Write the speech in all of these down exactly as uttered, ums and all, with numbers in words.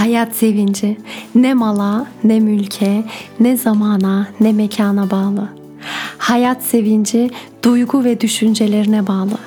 Hayat sevinci ne mala, ne mülke, ne zamana, ne mekana bağlı. Hayat sevinci duygu ve düşüncelerine bağlı.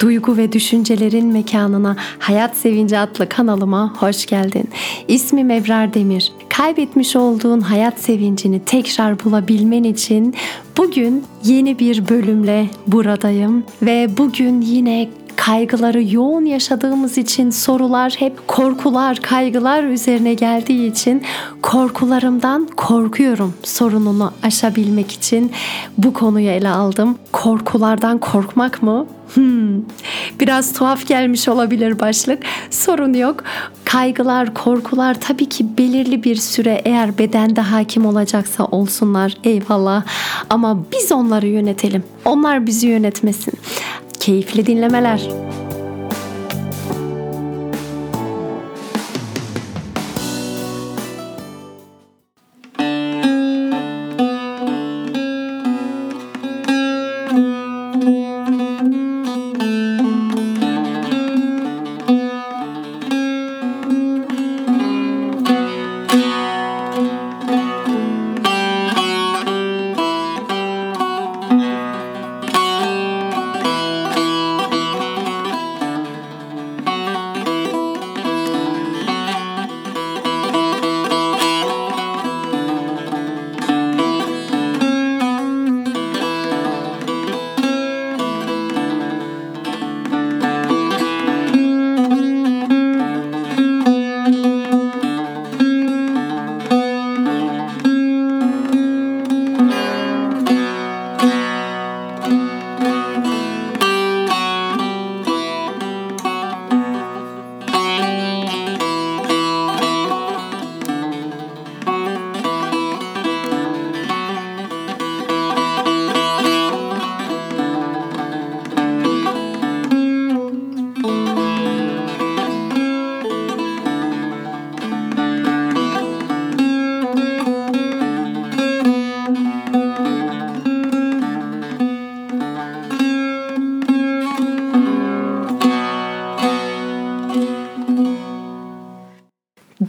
Duygu ve düşüncelerin mekanına Hayat Sevinci adlı kanalıma hoş geldin. İsmim Ebrar Demir. Kaybetmiş olduğun hayat sevincini tekrar bulabilmen için bugün yeni bir bölümle buradayım ve bugün yine kaygıları yoğun yaşadığımız için sorular hep korkular, kaygılar üzerine geldiği için korkularımdan korkuyorum sorununu aşabilmek için bu konuyu ele aldım. Korkulardan korkmak mı? Hmm, biraz tuhaf gelmiş olabilir başlık. Sorun yok. Kaygılar, korkular tabii ki belirli bir süre eğer bedende hakim olacaksa olsunlar. Eyvallah. Ama biz onları yönetelim. Onlar bizi yönetmesin. Keyifli dinlemeler.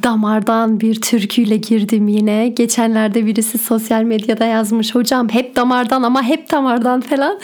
Damardan bir türküyle girdim yine. Geçenlerde birisi sosyal medyada yazmış. Hocam hep damardan ama hep damardan falan.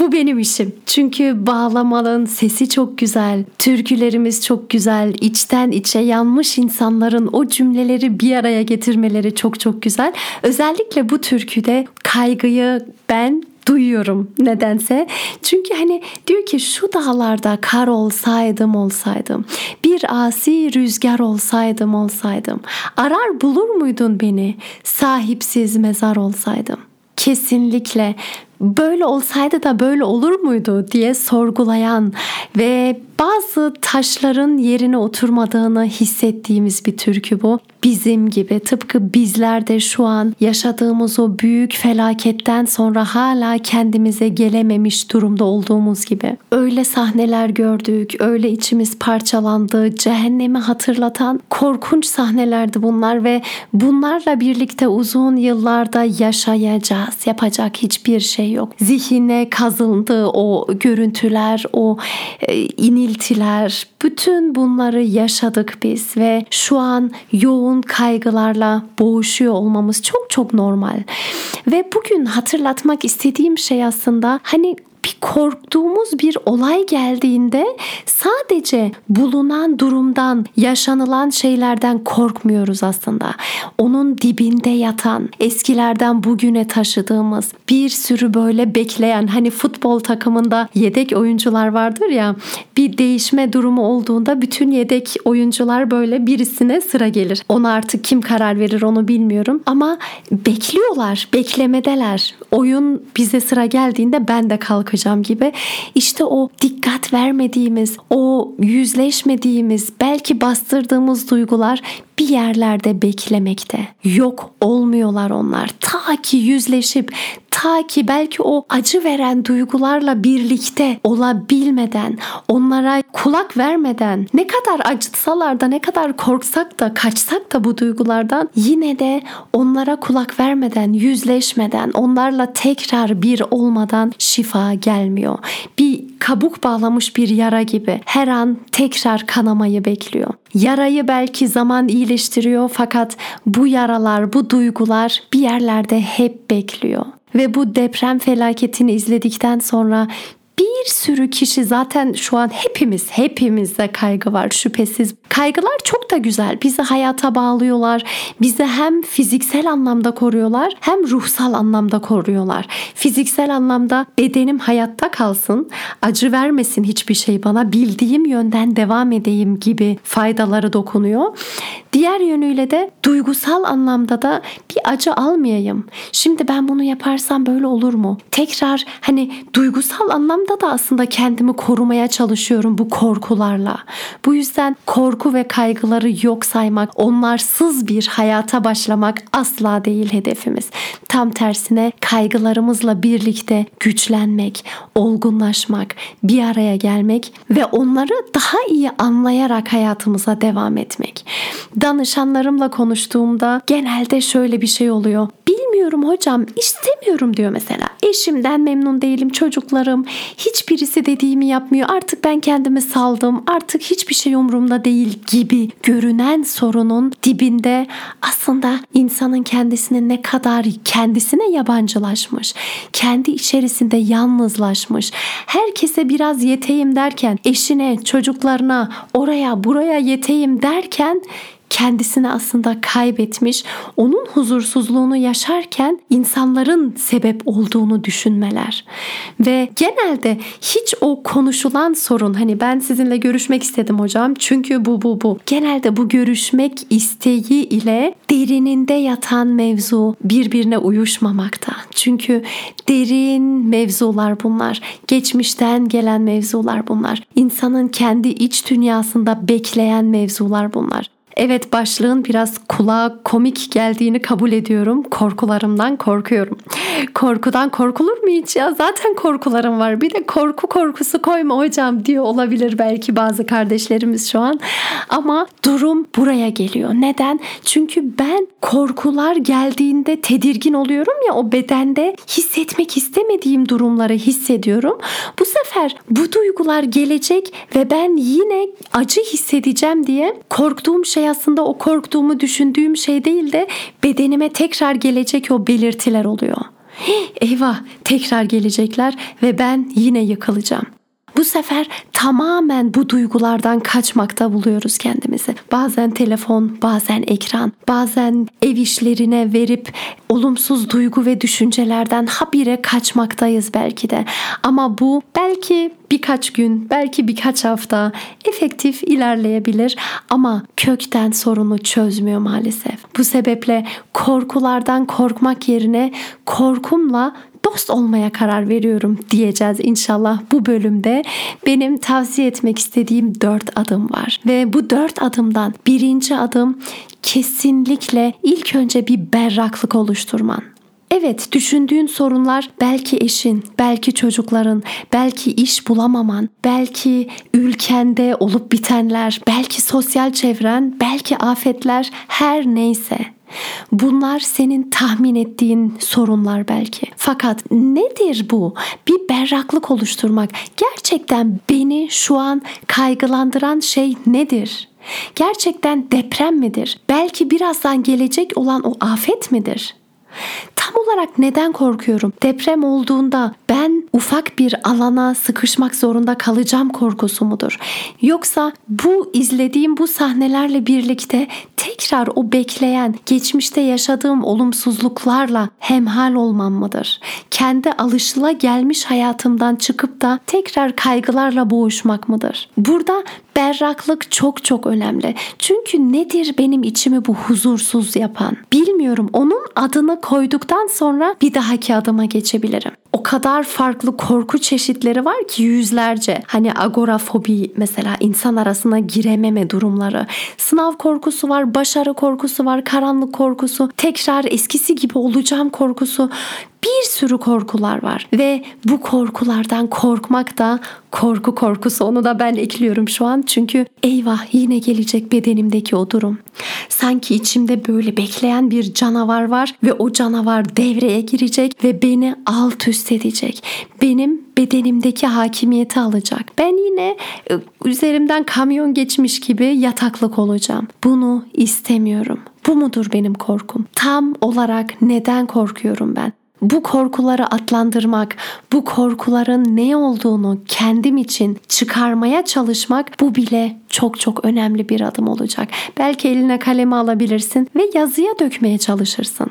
Bu benim işim. Çünkü bağlamanın sesi çok güzel. Türkülerimiz çok güzel. İçten içe yanmış insanların o cümleleri bir araya getirmeleri çok çok güzel. Özellikle bu türküde kaygıyı ben duyuyorum nedense. Çünkü hani diyor ki şu dağlarda kar olsaydım olsaydım, bir asi rüzgar olsaydım olsaydım, arar bulur muydun beni, sahipsiz mezar olsaydım. Kesinlikle böyle olsaydı da böyle olur muydu diye sorgulayan ve bazı taşların yerine oturmadığını hissettiğimiz bir türkü bu. Bizim gibi tıpkı bizler de şu an yaşadığımız o büyük felaketten sonra hala kendimize gelememiş durumda olduğumuz gibi. Öyle sahneler gördük, öyle içimiz parçalandı, cehennemi hatırlatan korkunç sahnelerdi bunlar ve bunlarla birlikte uzun yıllarda yaşayacağız. Yapacak hiçbir şey yok. Zihine kazındı o görüntüler, o iniltiler. Bütün bunları yaşadık biz ve şu an yoğun kaygılarla boğuşuyor olmamız çok çok normal. Ve bugün hatırlatmak istediğim şey aslında hani bir korktuğumuz bir olay geldiğinde sadece bulunan durumdan, yaşanılan şeylerden korkmuyoruz aslında. Onun dibinde yatan, eskilerden bugüne taşıdığımız bir sürü böyle bekleyen, hani futbol takımında yedek oyuncular vardır ya, bir değişme durumu olduğunda bütün yedek oyuncular böyle birisine sıra gelir. Ona artık kim karar verir onu bilmiyorum ama bekliyorlar, beklemedeler. Oyun bize sıra geldiğinde ben de kalkacağım gibi. İşte o dikkat vermediğimiz, o yüzleşmediğimiz, belki bastırdığımız duygular bir yerlerde beklemekte. Yok olmuyorlar onlar. Ta ki yüzleşip, Ta ki belki o acı veren duygularla birlikte olabilmeden, onlara kulak vermeden, ne kadar acıtsalar da, ne kadar korksak da, kaçsak da bu duygulardan, yine de onlara kulak vermeden, yüzleşmeden, onlarla tekrar bir olmadan şifa gelmiyor. Bir kabuk bağlamış bir yara gibi her an tekrar kanamayı bekliyor. Yarayı belki zaman iyileştiriyor fakat bu yaralar, bu duygular bir yerlerde hep bekliyor. Ve bu deprem felaketini izledikten sonra bir sürü kişi, zaten şu an hepimiz, hepimizde kaygı var şüphesiz. Kaygılar çok da güzel. Bizi hayata bağlıyorlar. Bizi hem fiziksel anlamda koruyorlar hem ruhsal anlamda koruyorlar. Fiziksel anlamda bedenim hayatta kalsın, acı vermesin hiçbir şey bana, bildiğim yönden devam edeyim gibi faydaları dokunuyor. Diğer yönüyle de duygusal anlamda da bir acı almayayım. Şimdi ben bunu yaparsam böyle olur mu? Tekrar hani duygusal anlamda da aslında kendimi korumaya çalışıyorum bu korkularla. Bu yüzden korku ve kaygıları yok saymak, onlarsız bir hayata başlamak asla değil hedefimiz. Tam tersine kaygılarımızla birlikte güçlenmek, olgunlaşmak, bir araya gelmek ve onları daha iyi anlayarak hayatımıza devam etmek. Danışanlarımla konuştuğumda genelde şöyle bir şey oluyor. Bilmiyorum hocam, istemiyorum diyor mesela. Eşimden memnun değilim, çocuklarım, hiçbirisi dediğimi yapmıyor. Artık ben kendimi saldım, artık hiçbir şey umurumda değil gibi görünen sorunun dibinde aslında insanın kendisine ne kadar kendisine yabancılaşmış, kendi içerisinde yalnızlaşmış, herkese biraz yeteyim derken, eşine, çocuklarına, oraya, buraya yeteyim derken kendisini aslında kaybetmiş, onun huzursuzluğunu yaşarken insanların sebep olduğunu düşünmeler. Ve genelde hiç o konuşulan sorun, hani ben sizinle görüşmek istedim hocam çünkü bu bu bu. Genelde bu görüşmek isteği ile derininde yatan mevzu birbirine uyuşmamakta. Çünkü derin mevzular bunlar. Geçmişten gelen mevzular bunlar. İnsanın kendi iç dünyasında bekleyen mevzular bunlar. Evet, başlığın biraz kulağa komik geldiğini kabul ediyorum. Korkularımdan korkuyorum. Korkudan korkulur mu hiç ya? Zaten korkularım var. Bir de korku korkusu koyma hocam diyor olabilir belki bazı kardeşlerimiz şu an. Ama durum buraya geliyor. Neden? Çünkü ben korkular geldiğinde tedirgin oluyorum ya, o bedende hissetmek istemediğim durumları hissediyorum. Bu sefer bu duygular gelecek ve ben yine acı hissedeceğim diye korktuğum şey aslında o korktuğumu düşündüğüm şey değil de bedenime tekrar gelecek o belirtiler oluyor. Eyvah, tekrar gelecekler ve ben yine yıkılacağım. Bu sefer tamamen bu duygulardan kaçmakta buluyoruz kendimizi. Bazen telefon, bazen ekran, bazen ev işlerine verip olumsuz duygu ve düşüncelerden habire kaçmaktayız belki de. Ama bu belki birkaç gün, belki birkaç hafta efektif ilerleyebilir ama kökten sorunu çözmüyor maalesef. Bu sebeple korkulardan korkmak yerine korkumla dost olmaya karar veriyorum diyeceğiz inşallah. Bu bölümde benim tavsiye etmek istediğim dört adım var. Ve bu dört adımdan birinci adım, kesinlikle ilk önce bir berraklık oluşturman. Evet, düşündüğün sorunlar belki eşin, belki çocukların, belki iş bulamaman, belki ülkende olup bitenler, belki sosyal çevren, belki afetler, her neyse. Bunlar senin tahmin ettiğin sorunlar belki. Fakat nedir bu? Bir berraklık oluşturmak. Gerçekten beni şu an kaygılandıran şey nedir? Gerçekten deprem midir? Belki birazdan gelecek olan o afet midir? Tam olarak neden korkuyorum? Deprem olduğunda ben ufak bir alana sıkışmak zorunda kalacağım korkusu mudur? Yoksa bu izlediğim bu sahnelerle birlikte tekrar o bekleyen, geçmişte yaşadığım olumsuzluklarla hemhal olmam mıdır? Kendi alışılagelmiş hayatımdan çıkıp da tekrar kaygılarla boğuşmak mıdır? Burada berraklık çok çok önemli. Çünkü nedir benim içimi bu huzursuz yapan? Bilmiyorum. Onun adını koyduktan sonra bir dahaki adıma geçebilirim. O kadar farklı korku çeşitleri var ki, yüzlerce. Hani agorafobi mesela, insan arasına girememe durumları. Sınav korkusu var, başarı korkusu var, karanlık korkusu, tekrar eskisi gibi olacağım korkusu. bir sürü korkular var ve bu korkulardan korkmak da korku korkusu, onu da ben ekliyorum şu an, çünkü eyvah yine gelecek bedenimdeki o durum. Sanki içimde böyle bekleyen bir canavar var ve o canavar devreye girecek ve beni alt üst edecek. Benim bedenimdeki hakimiyeti alacak. Ben yine üzerimden kamyon geçmiş gibi yataklık olacağım. Bunu istemiyorum. Bu mudur benim korkum? Tam olarak neden korkuyorum ben? Bu korkuları adlandırmak, bu korkuların ne olduğunu kendim için çıkarmaya çalışmak, bu bile çok çok önemli bir adım olacak. Belki eline kalemi alabilirsin ve yazıya dökmeye çalışırsın.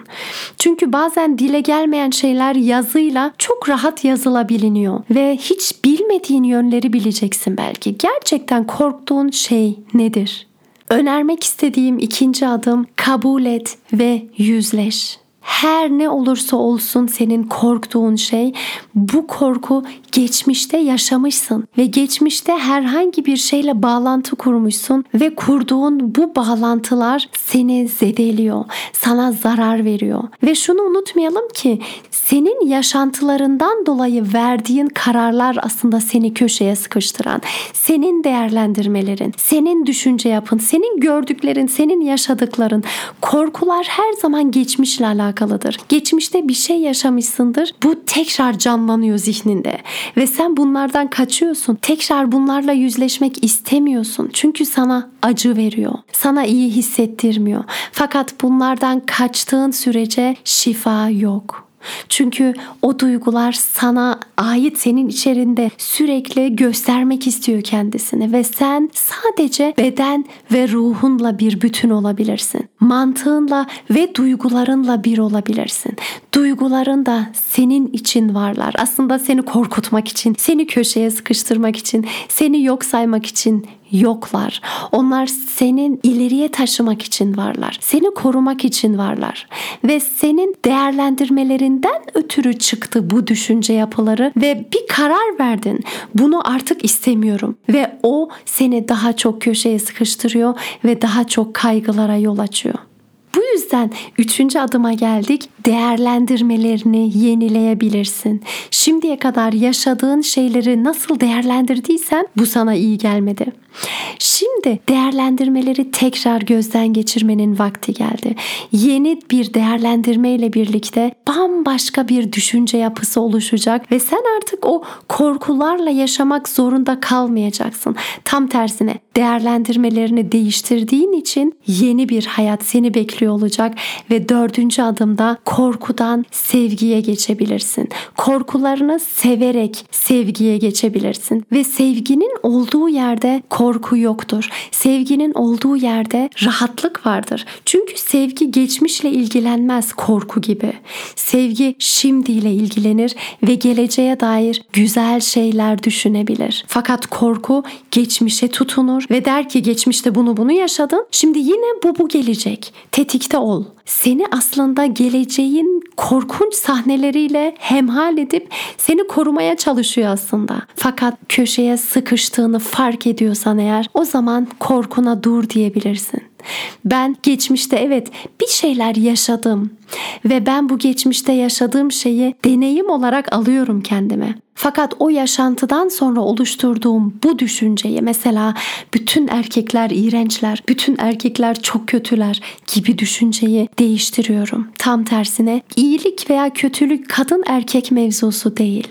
Çünkü bazen dile gelmeyen şeyler yazıyla çok rahat yazılabiliyor ve hiç bilmediğin yönleri bileceksin belki. Gerçekten korktuğun şey nedir? Önermek istediğim ikinci adım, kabul et ve yüzleş. Her ne olursa olsun senin korktuğun şey, bu korku geçmişte yaşamışsın ve geçmişte herhangi bir şeyle bağlantı kurmuşsun ve kurduğun bu bağlantılar seni zedeliyor, sana zarar veriyor. Ve şunu unutmayalım ki senin yaşantılarından dolayı verdiğin kararlar aslında seni köşeye sıkıştıran, senin değerlendirmelerin, senin düşünce yapın, senin gördüklerin, senin yaşadıkların, korkular her zaman geçmişle alakalı. Kalıdır. Geçmişte bir şey yaşamışsındır. Bu tekrar canlanıyor zihninde ve sen bunlardan kaçıyorsun. Tekrar bunlarla yüzleşmek istemiyorsun. Çünkü sana acı veriyor. Sana iyi hissettirmiyor. Fakat bunlardan kaçtığın sürece şifa yok. Çünkü o duygular sana ait, senin içerinde sürekli göstermek istiyor kendisini ve sen sadece beden ve ruhunla bir bütün olabilirsin. Mantığınla ve duygularınla bir olabilirsin. Duyguların da senin için varlar. Aslında seni korkutmak için, seni köşeye sıkıştırmak için, seni yok saymak için yoklar. Onlar senin ileriye taşımak için varlar. Seni korumak için varlar. Ve senin değerlendirmelerinden ötürü çıktı bu düşünce yapıları ve bir karar verdin. Bunu artık istemiyorum. Ve o seni daha çok köşeye sıkıştırıyor ve daha çok kaygılara yol açıyor. Bu yüzden üçüncü adıma geldik. Değerlendirmelerini yenileyebilirsin. Şimdiye kadar yaşadığın şeyleri nasıl değerlendirdiysen bu sana iyi gelmedi. Şimdi değerlendirmeleri tekrar gözden geçirmenin vakti geldi. Yeni bir değerlendirmeyle birlikte bambaşka bir düşünce yapısı oluşacak ve sen artık o korkularla yaşamak zorunda kalmayacaksın. Tam tersine değerlendirmelerini değiştirdiğin için yeni bir hayat seni bekliyor olacak ve dördüncü adımda korkudan sevgiye geçebilirsin. Korkularını severek sevgiye geçebilirsin ve sevginin olduğu yerde korku yoktur. Sevginin olduğu yerde rahatlık vardır. Çünkü sevgi geçmişle ilgilenmez korku gibi. Sevgi şimdiyle ilgilenir ve geleceğe dair güzel şeyler düşünebilir. Fakat korku geçmişe tutunur ve der ki geçmişte bunu bunu yaşadın. Şimdi yine bu bu gelecek. Tetikte ol. Seni aslında geleceğin korkunç sahneleriyle hemhal edip seni korumaya çalışıyor aslında. Fakat köşeye sıkıştığını fark ediyorsan eğer, o zaman korkuna dur diyebilirsin. Ben geçmişte evet bir şeyler yaşadım ve ben bu geçmişte yaşadığım şeyi deneyim olarak alıyorum kendime. Fakat o yaşantıdan sonra oluşturduğum bu düşünceyi, mesela bütün erkekler iğrençler, bütün erkekler çok kötüler gibi düşünceyi değiştiriyorum. Tam tersine iyilik veya kötülük kadın erkek mevzusu değil.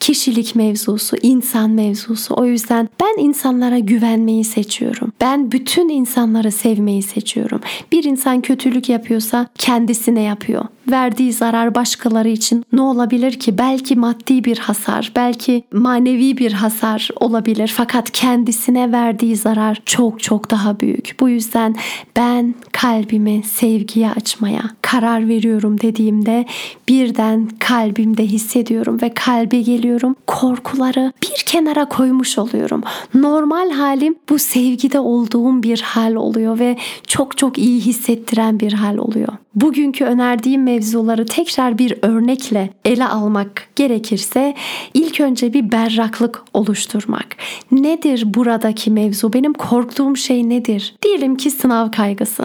Kişilik mevzusu, insan mevzusu. O yüzden ben insanlara güvenmeyi seçiyorum. Ben bütün insanları sevmeyi seçiyorum. Bir insan kötülük yapıyorsa kendisine yapıyor. Verdiği zarar başkaları için ne olabilir ki? Belki maddi bir hasar, belki manevi bir hasar olabilir. Fakat kendisine verdiği zarar çok çok daha büyük. Bu yüzden ben kalbimi sevgiye açmaya karar veriyorum dediğimde birden kalbimde hissediyorum ve kalbe geliyorum. Korkuları bir kenara koymuş oluyorum. Normal halim bu sevgide olduğum bir hal oluyor ve çok çok iyi hissettiren bir hal oluyor. Bugünkü önerdiğim mevzuları tekrar bir örnekle ele almak gerekirse, ilk önce bir berraklık oluşturmak. Nedir buradaki mevzu? Benim korktuğum şey nedir? Diyelim ki sınav kaygısı.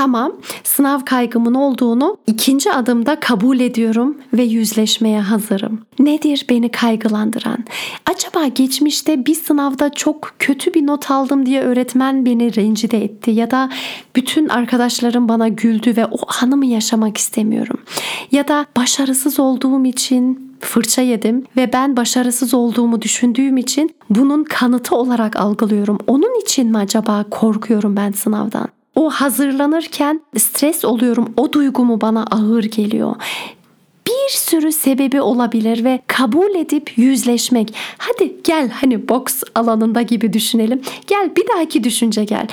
Tamam, sınav kaygımın olduğunu ikinci adımda kabul ediyorum ve yüzleşmeye hazırım. Nedir beni kaygılandıran? Acaba geçmişte bir sınavda çok kötü bir not aldım diye öğretmen beni rencide etti ya da bütün arkadaşlarım bana güldü ve o anı mı yaşamak istemiyorum? Ya da başarısız olduğum için fırça yedim ve ben başarısız olduğumu düşündüğüm için bunun kanıtı olarak algılıyorum. Onun için mi acaba korkuyorum ben sınavdan? O hazırlanırken stres oluyorum. O duygumu bana ağır geliyor. Bir sürü sebebi olabilir ve kabul edip yüzleşmek. Hadi gel, hani boks alanında gibi düşünelim. Gel bir dahaki düşünce gel.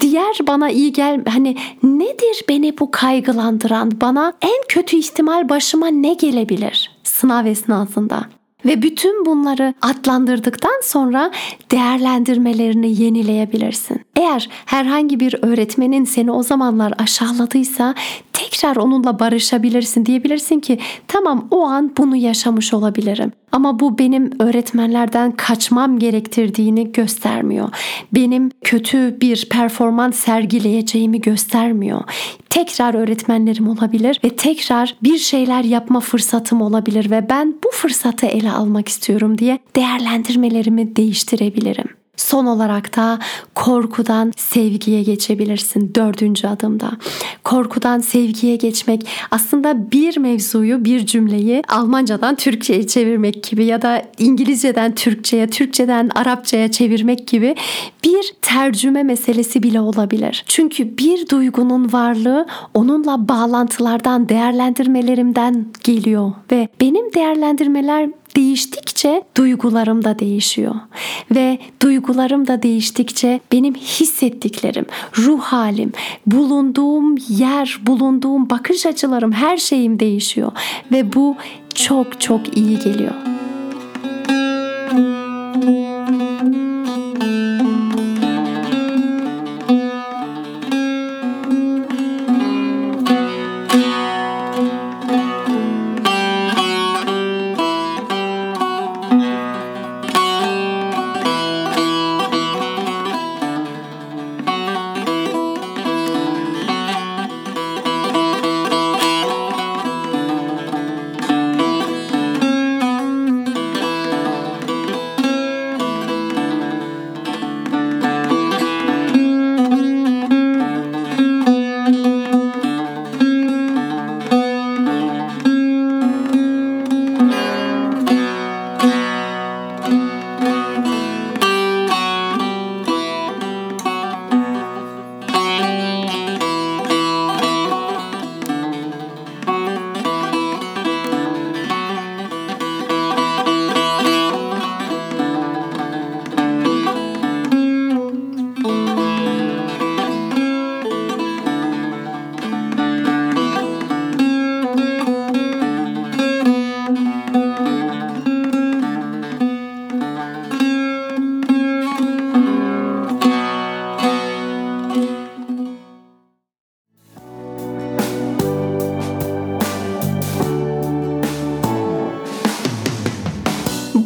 Diğer bana iyi gel. Hani nedir beni bu kaygılandıran? Bana en kötü ihtimal başıma ne gelebilir sınav esnasında? Ve bütün bunları adlandırdıktan sonra değerlendirmelerini yenileyebilirsin. Eğer herhangi bir öğretmenin seni o zamanlar aşağıladıysa tekrar onunla barışabilirsin, diyebilirsin ki tamam, o an bunu yaşamış olabilirim. Ama bu benim öğretmenlerden kaçmam gerektirdiğini göstermiyor. Benim kötü bir performans sergileyeceğimi göstermiyor. Tekrar öğretmenlerim olabilir ve tekrar bir şeyler yapma fırsatım olabilir ve ben bu fırsatı ele almak istiyorum diye değerlendirmelerimi değiştirebilirim. Son olarak da korkudan sevgiye geçebilirsin dördüncü adımda. Korkudan sevgiye geçmek aslında bir mevzuyu, bir cümleyi Almancadan Türkçe'ye çevirmek gibi ya da İngilizceden Türkçe'ye, Türkçeden Arapça'ya çevirmek gibi bir tercüme meselesi bile olabilir. Çünkü bir duygunun varlığı onunla bağlantılardan, değerlendirmelerimden geliyor ve benim değerlendirmeler değiştikçe duygularım da değişiyor ve duygularım da değiştikçe benim hissettiklerim, ruh halim, bulunduğum yer, bulunduğum bakış açılarım, her şeyim değişiyor ve bu çok çok iyi geliyor.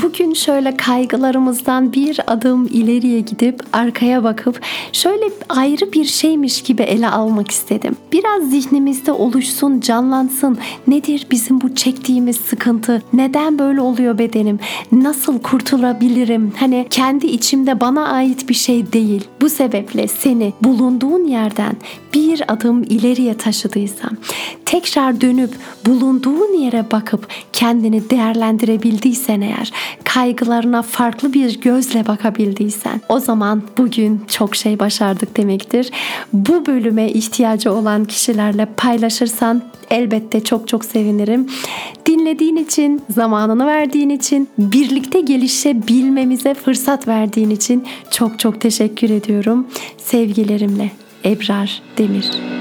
Bugün şöyle kaygılarımızdan bir adım ileriye gidip arkaya bakıp şöyle ayrı bir şeymiş gibi ele almak istedim. Biraz zihnimizde oluşsun, canlansın. Nedir bizim bu çektiğimiz sıkıntı? Neden böyle oluyor bedenim? Nasıl kurtulabilirim? Hani kendi içimde bana ait bir şey değil. Bu sebeple seni bulunduğun yerden bir adım ileriye taşıdıysam, tekrar dönüp bulunduğun yere bakıp kendini değerlendirebildiysen eğer, kaygılarına farklı bir gözle bakabildiysen, o zaman bugün çok şey başardık demektir. Bu bölüme ihtiyacı olan kişilerle paylaşırsan elbette çok çok sevinirim. Dinlediğin için, zamanını verdiğin için, birlikte gelişebilmemize fırsat verdiğin için çok çok teşekkür ediyorum. Sevgilerimle, Ebrar Demir.